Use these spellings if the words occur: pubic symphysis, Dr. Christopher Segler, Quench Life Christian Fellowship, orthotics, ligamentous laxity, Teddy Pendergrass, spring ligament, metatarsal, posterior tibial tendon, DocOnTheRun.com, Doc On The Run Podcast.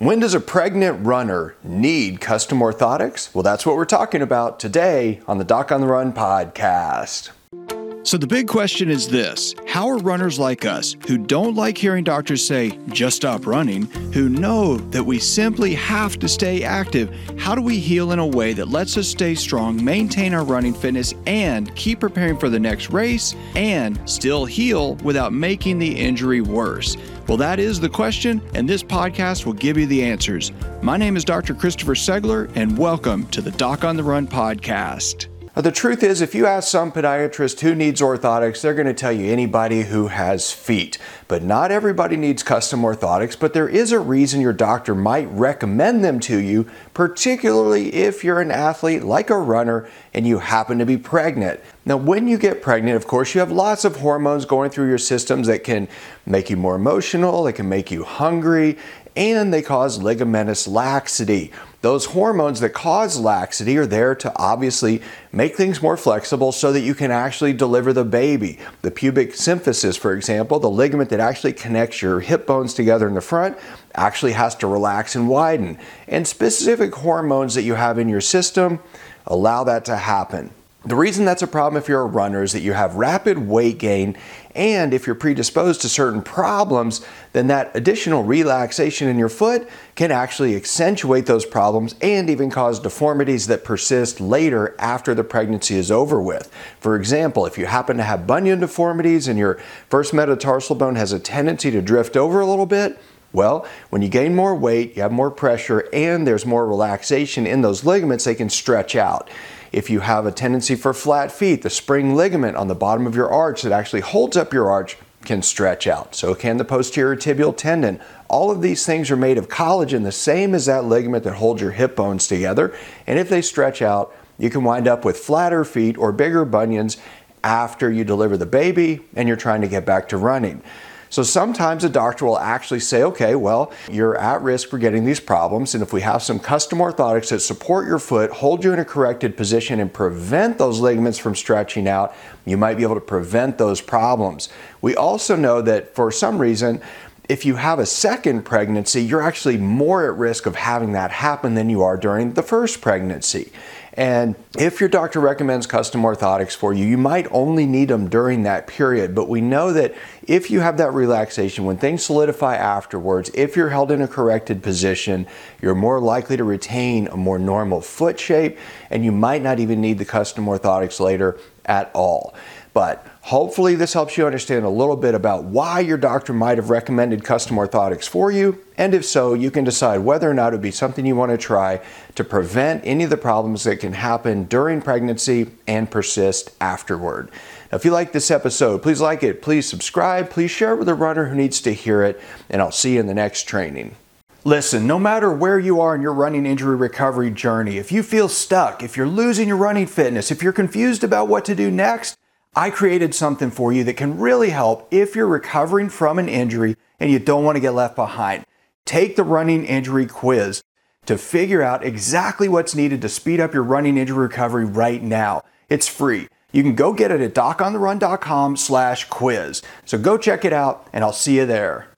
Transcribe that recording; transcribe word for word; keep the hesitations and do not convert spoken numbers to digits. When does a pregnant runner need custom orthotics? Well, that's what we're talking about today on the Doc on the Run podcast. So the big question is this: how are runners like us, who don't like hearing doctors say, just stop running, who know that we simply have to stay active, how do we heal in a way that lets us stay strong, maintain our running fitness, and keep preparing for the next race, and still heal without making the injury worse? Well, that is the question, and this podcast will give you the answers. My name is Doctor Christopher Segler, and welcome to the Doc on the Run podcast. The truth is, if you ask some podiatrist who needs orthotics, they're going to tell you anybody who has feet. But not everybody needs custom orthotics, but there is a reason your doctor might recommend them to you, particularly if you're an athlete like a runner and you happen to be pregnant. Now, when you get pregnant, of course, you have lots of hormones going through your systems that can make you more emotional, they can make you hungry, and they cause ligamentous laxity. Those hormones that cause laxity are there to obviously make things more flexible so that you can actually deliver the baby. The pubic symphysis, for example, the ligament that actually connects your hip bones together in the front, actually has to relax and widen. And specific hormones that you have in your system allow that to happen. The reason that's a problem if you're a runner is that you have rapid weight gain, and if you're predisposed to certain problems, then that additional relaxation in your foot can actually accentuate those problems and even cause deformities that persist later after the pregnancy is over with. For example, if you happen to have bunion deformities and your first metatarsal bone has a tendency to drift over a little bit, well, when you gain more weight, you have more pressure, and there's more relaxation in those ligaments, they can stretch out. If you have a tendency for flat feet, the spring ligament on the bottom of your arch that actually holds up your arch can stretch out. So can the posterior tibial tendon. All of these things are made of collagen, the same as that ligament that holds your hip bones together. And if they stretch out, you can wind up with flatter feet or bigger bunions after you deliver the baby and you're trying to get back to running. So sometimes a doctor will actually say, okay, well, you're at risk for getting these problems, and if we have some custom orthotics that support your foot, hold you in a corrected position, and prevent those ligaments from stretching out, you might be able to prevent those problems. We also know that for some reason, if you have a second pregnancy, you're actually more at risk of having that happen than you are during the first pregnancy. And if your doctor recommends custom orthotics for you, you might only need them during that period. But we know that if you have that relaxation, when things solidify afterwards, if you're held in a corrected position, you're more likely to retain a more normal foot shape, and you might not even need the custom orthotics later at all. But hopefully this helps you understand a little bit about why your doctor might have recommended custom orthotics for you, and if so, you can decide whether or not it would be something you want to try to prevent any of the problems that can happen during pregnancy and persist afterward. Now, if you like this episode, please like it, please subscribe, please share it with a runner who needs to hear it, and I'll see you in the next training. Listen, no matter where you are in your running injury recovery journey, if you feel stuck, if you're losing your running fitness, if you're confused about what to do next, I created something for you that can really help if you're recovering from an injury and you don't want to get left behind. Take the running injury quiz to figure out exactly what's needed to speed up your running injury recovery right now. It's free. You can go get it at doc on the run dot com slash quiz. So go check it out, and I'll see you there.